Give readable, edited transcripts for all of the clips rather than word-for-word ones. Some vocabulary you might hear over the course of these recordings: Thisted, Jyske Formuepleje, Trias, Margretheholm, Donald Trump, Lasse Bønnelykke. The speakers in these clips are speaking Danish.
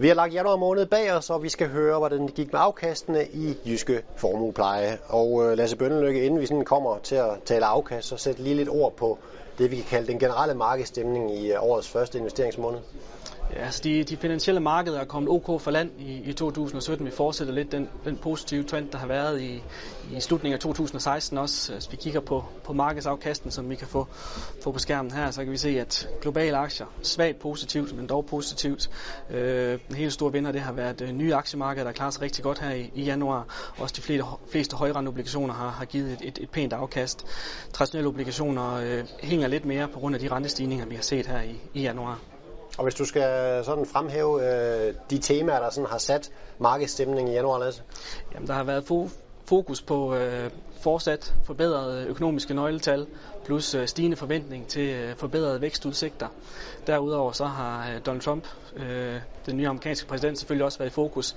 Vi har lagt januar måned bag os, og vi skal høre, hvordan det gik med afkastene i Jyske Formuepleje. Og Lasse Bønnelykke, inden vi sådan kommer til at tale afkast, så sæt lige lidt ord på det, vi kan kalde den generelle markedsstemning i årets første investeringsmåned. Ja, altså de finansielle markeder er kommet ok for land i 2017. Vi fortsætter lidt den positive trend, der har været i slutningen af 2016 også. Hvis vi kigger på markedsafkasten, som vi kan få på skærmen her, så kan vi se, at globale aktier svagt positivt, men dog positivt. Den helt store vinder, det har været nye aktiemarkeder, der klarer sig rigtig godt her i januar. Også de fleste højrenteobligationer har givet et pænt afkast. Traditionelle obligationer hænger lidt mere på grund af de rentestigninger, vi har set her i januar. Og hvis du skal sådan fremhæve de temaer, der sådan har sat markedsstemningen i januar, Lasse? Jamen, der har været fokus på fortsat forbedrede økonomiske nøgletal, plus stigende forventning til forbedrede vækstudsigter. Derudover så har Donald Trump, den nye amerikanske præsident, selvfølgelig også været i fokus.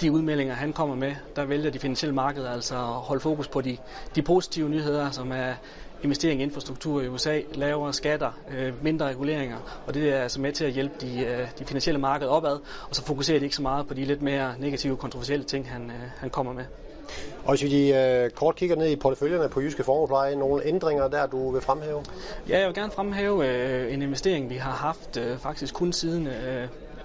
De udmeldinger, han kommer med, der vælger de finansielle markeder altså at holde fokus på de positive nyheder, som er investering i infrastruktur i USA, lavere skatter, mindre reguleringer, og det er altså med til at hjælpe de finansielle markeder opad, og så fokuserer de ikke så meget på de lidt mere negative, kontroversielle ting, han kommer med. Og hvis vi kort kigger ned i porteføljerne på Jyske Formuepleje, nogle ændringer der, du vil fremhæve? Ja, jeg vil gerne fremhæve en investering, vi har haft faktisk kun siden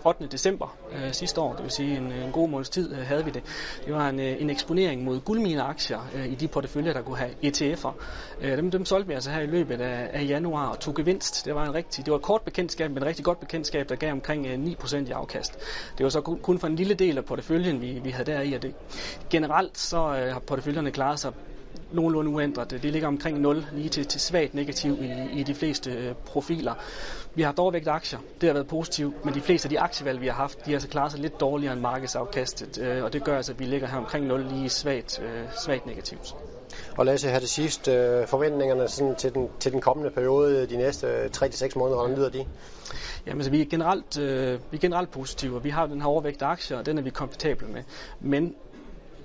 8. december sidste år, det vil sige en god måneds tid havde vi det. Det var en eksponering mod guldmineaktier i de porteføljer, der kunne have ETF'er. Dem solgte vi altså her i løbet af januar og tog gevinst. Det var et kort bekendtskab, men et rigtig godt bekendtskab, der gav omkring 9% i afkast. Det var så kun for en lille del af porteføljen, vi havde deri, og det generelt så har porteføljerne klaret sig nogenlunde uændret. Det ligger omkring 0, lige til svagt negativ i de fleste profiler. Vi har dårvægt aktier, det har været positivt, men de fleste af de aktievalg, vi har haft, de har så klaret sig lidt dårligere end markedsafkastet, og det gør altså, at vi ligger her omkring 0, lige svagt negativt. Og Lasse, her til sidst, forventningerne sådan til den kommende periode, de næste 3-6 måneder, hvordan lyder de? Jamen, så vi er generelt positive, og vi har den her overvægt aktier, og den er vi komfortable med, men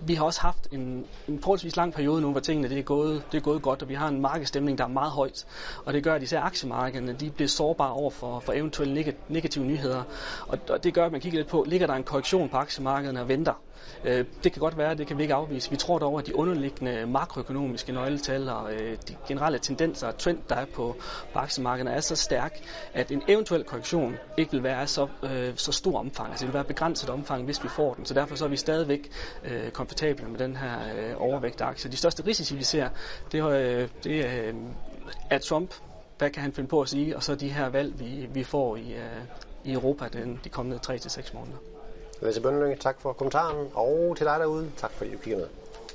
vi har også haft en forholdsvis lang periode nu, hvor tingene det er gået godt, og vi har en markedsstemning, der er meget højt. Og det gør, at især aktiemarkederne de bliver sårbare over for eventuelle negative nyheder. Og det gør, at man kigger lidt på, ligger der en korrektion på aktiemarkederne og venter? Det kan godt være, det kan vi ikke afvise. Vi tror dog, at de underliggende makroøkonomiske nøgletal og de generelle tendenser og trend, der er på aktiemarkederne, er så stærk, at en eventuel korrektion ikke vil være så stor omfang. Altså det vil være begrænset omfang, hvis vi får den. Så derfor så er vi stadigvæk komfortable med den her overvægt aktie. De største risici, vi ser, det er Trump. Hvad kan han finde på at sige? Og så de her valg, vi får i Europa de kommende 3-6 måneder. Lasse Bønnelykke, tak for kommentaren, og til dig derude, tak fordi du kigger med.